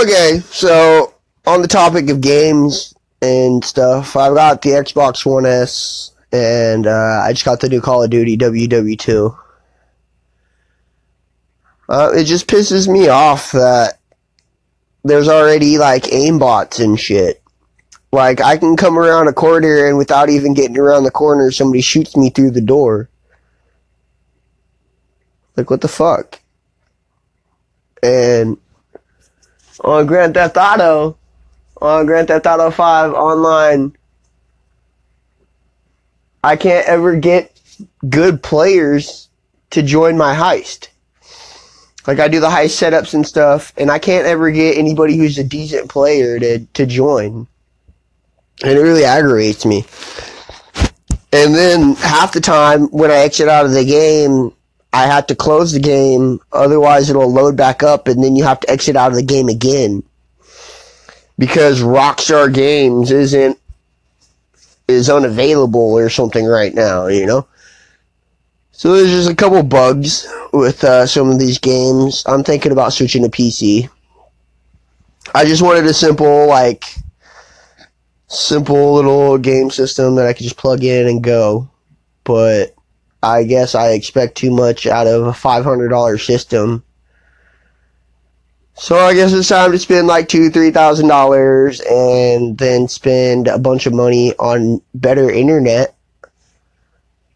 Okay, so on the topic of games and stuff, I've got the Xbox One S, and I just got the new Call of Duty WW2. It just pisses me off that there's already, like, aimbots and shit. Like, I can come around a corner, and without even getting around the corner, somebody shoots me through the door. Like, what the fuck? And on Grand Theft Auto, on Grand Theft Auto 5 online, I can't ever get good players to join my heist. Like, I do the heist setups and stuff, and I can't ever get anybody who's a decent player to join. And it really aggravates me. And then half the time when I exit out of the game, I have to close the game, otherwise it'll load back up, and then you have to exit out of the game again. Because Rockstar Games is unavailable or something right now, you know? So there's just a couple bugs with some of these games. I'm thinking about switching to PC. I just wanted a simple, like, simple little game system that I could just plug in and go, but I guess I expect too much out of a $500 system. So I guess it's time to spend like $2,000, $3,000 and then spend a bunch of money on better internet.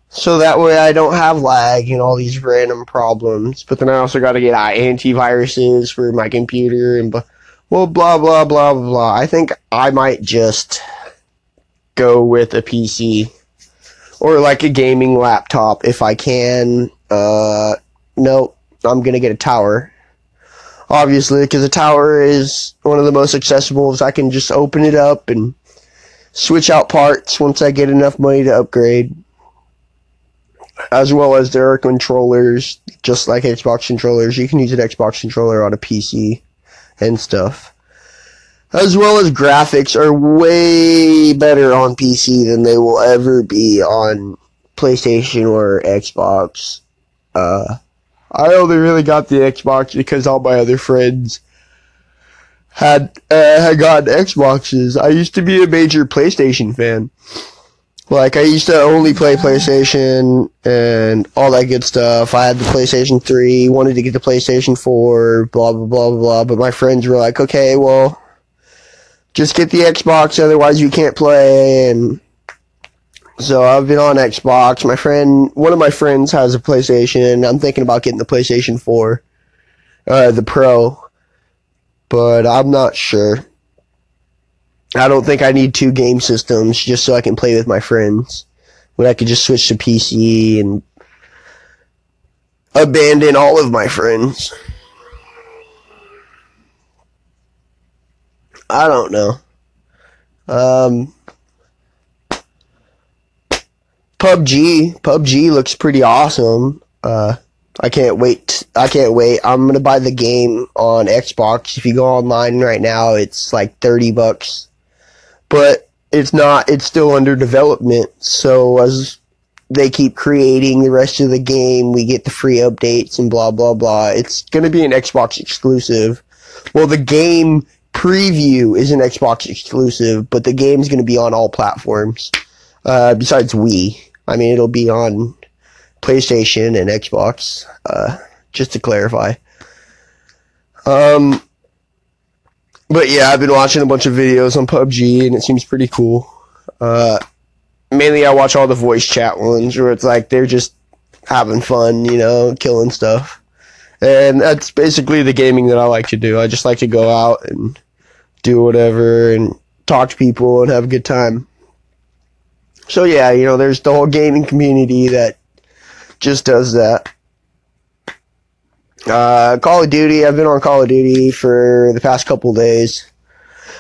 So that way I don't have lag and all these random problems. But then I also got to get antiviruses for my computer and well, blah, blah, blah, blah, blah. I think I might just go with a PC. Or like a gaming laptop, if I can. Nope, I'm going to get a tower. Obviously, because a tower is one of the most accessible. I can just open it up and switch out parts once I get enough money to upgrade. As well as there are controllers, just like Xbox controllers. You can use an Xbox controller on a PC and stuff. As well as graphics are way better on PC than they will ever be on PlayStation or Xbox. I only really got the Xbox because all my other friends had gotten Xboxes. I used to be a major PlayStation fan. Like, I used to only play PlayStation and all that good stuff. I had the PlayStation 3, wanted to get the PlayStation 4, blah, blah, blah, blah. But my friends were like, okay, well, just get the Xbox, otherwise you can't play. And so I've been on Xbox. One of my friends has a PlayStation. I'm thinking about getting the PlayStation 4, the Pro, but I'm not sure. I don't think I need two game systems just so I can play with my friends, when I could just switch to PC and abandon all of my friends. I don't know. PUBG looks pretty awesome. I can't wait. I'm gonna buy the game on Xbox. If you go online right now, it's like $30, but it's still under development. So as they keep creating the rest of the game, we get the free updates and blah blah blah. It's gonna be an Xbox exclusive. Well, the game preview is an Xbox exclusive, but the game's going to be on all platforms, besides Wii. I mean, it'll be on PlayStation and Xbox, just to clarify. But yeah, I've been watching a bunch of videos on PUBG, and it seems pretty cool. Mainly I watch all the voice chat ones, where it's like, they're just having fun, you know, killing stuff. And that's basically the gaming that I like to do. I just like to go out and do whatever and talk to people and have a good time. So yeah, you know, there's the whole gaming community that just does that. Call of Duty, I've been on Call of Duty for the past couple days.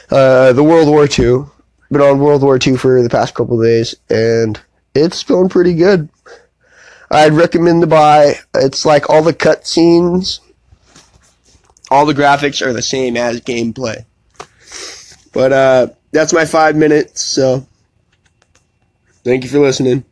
The World War II. Been on World War II for the past couple days, and it's going pretty good. I'd recommend to buy. It's like all the cutscenes, all the graphics are the same as gameplay. But that's my 5 minutes, so thank you for listening.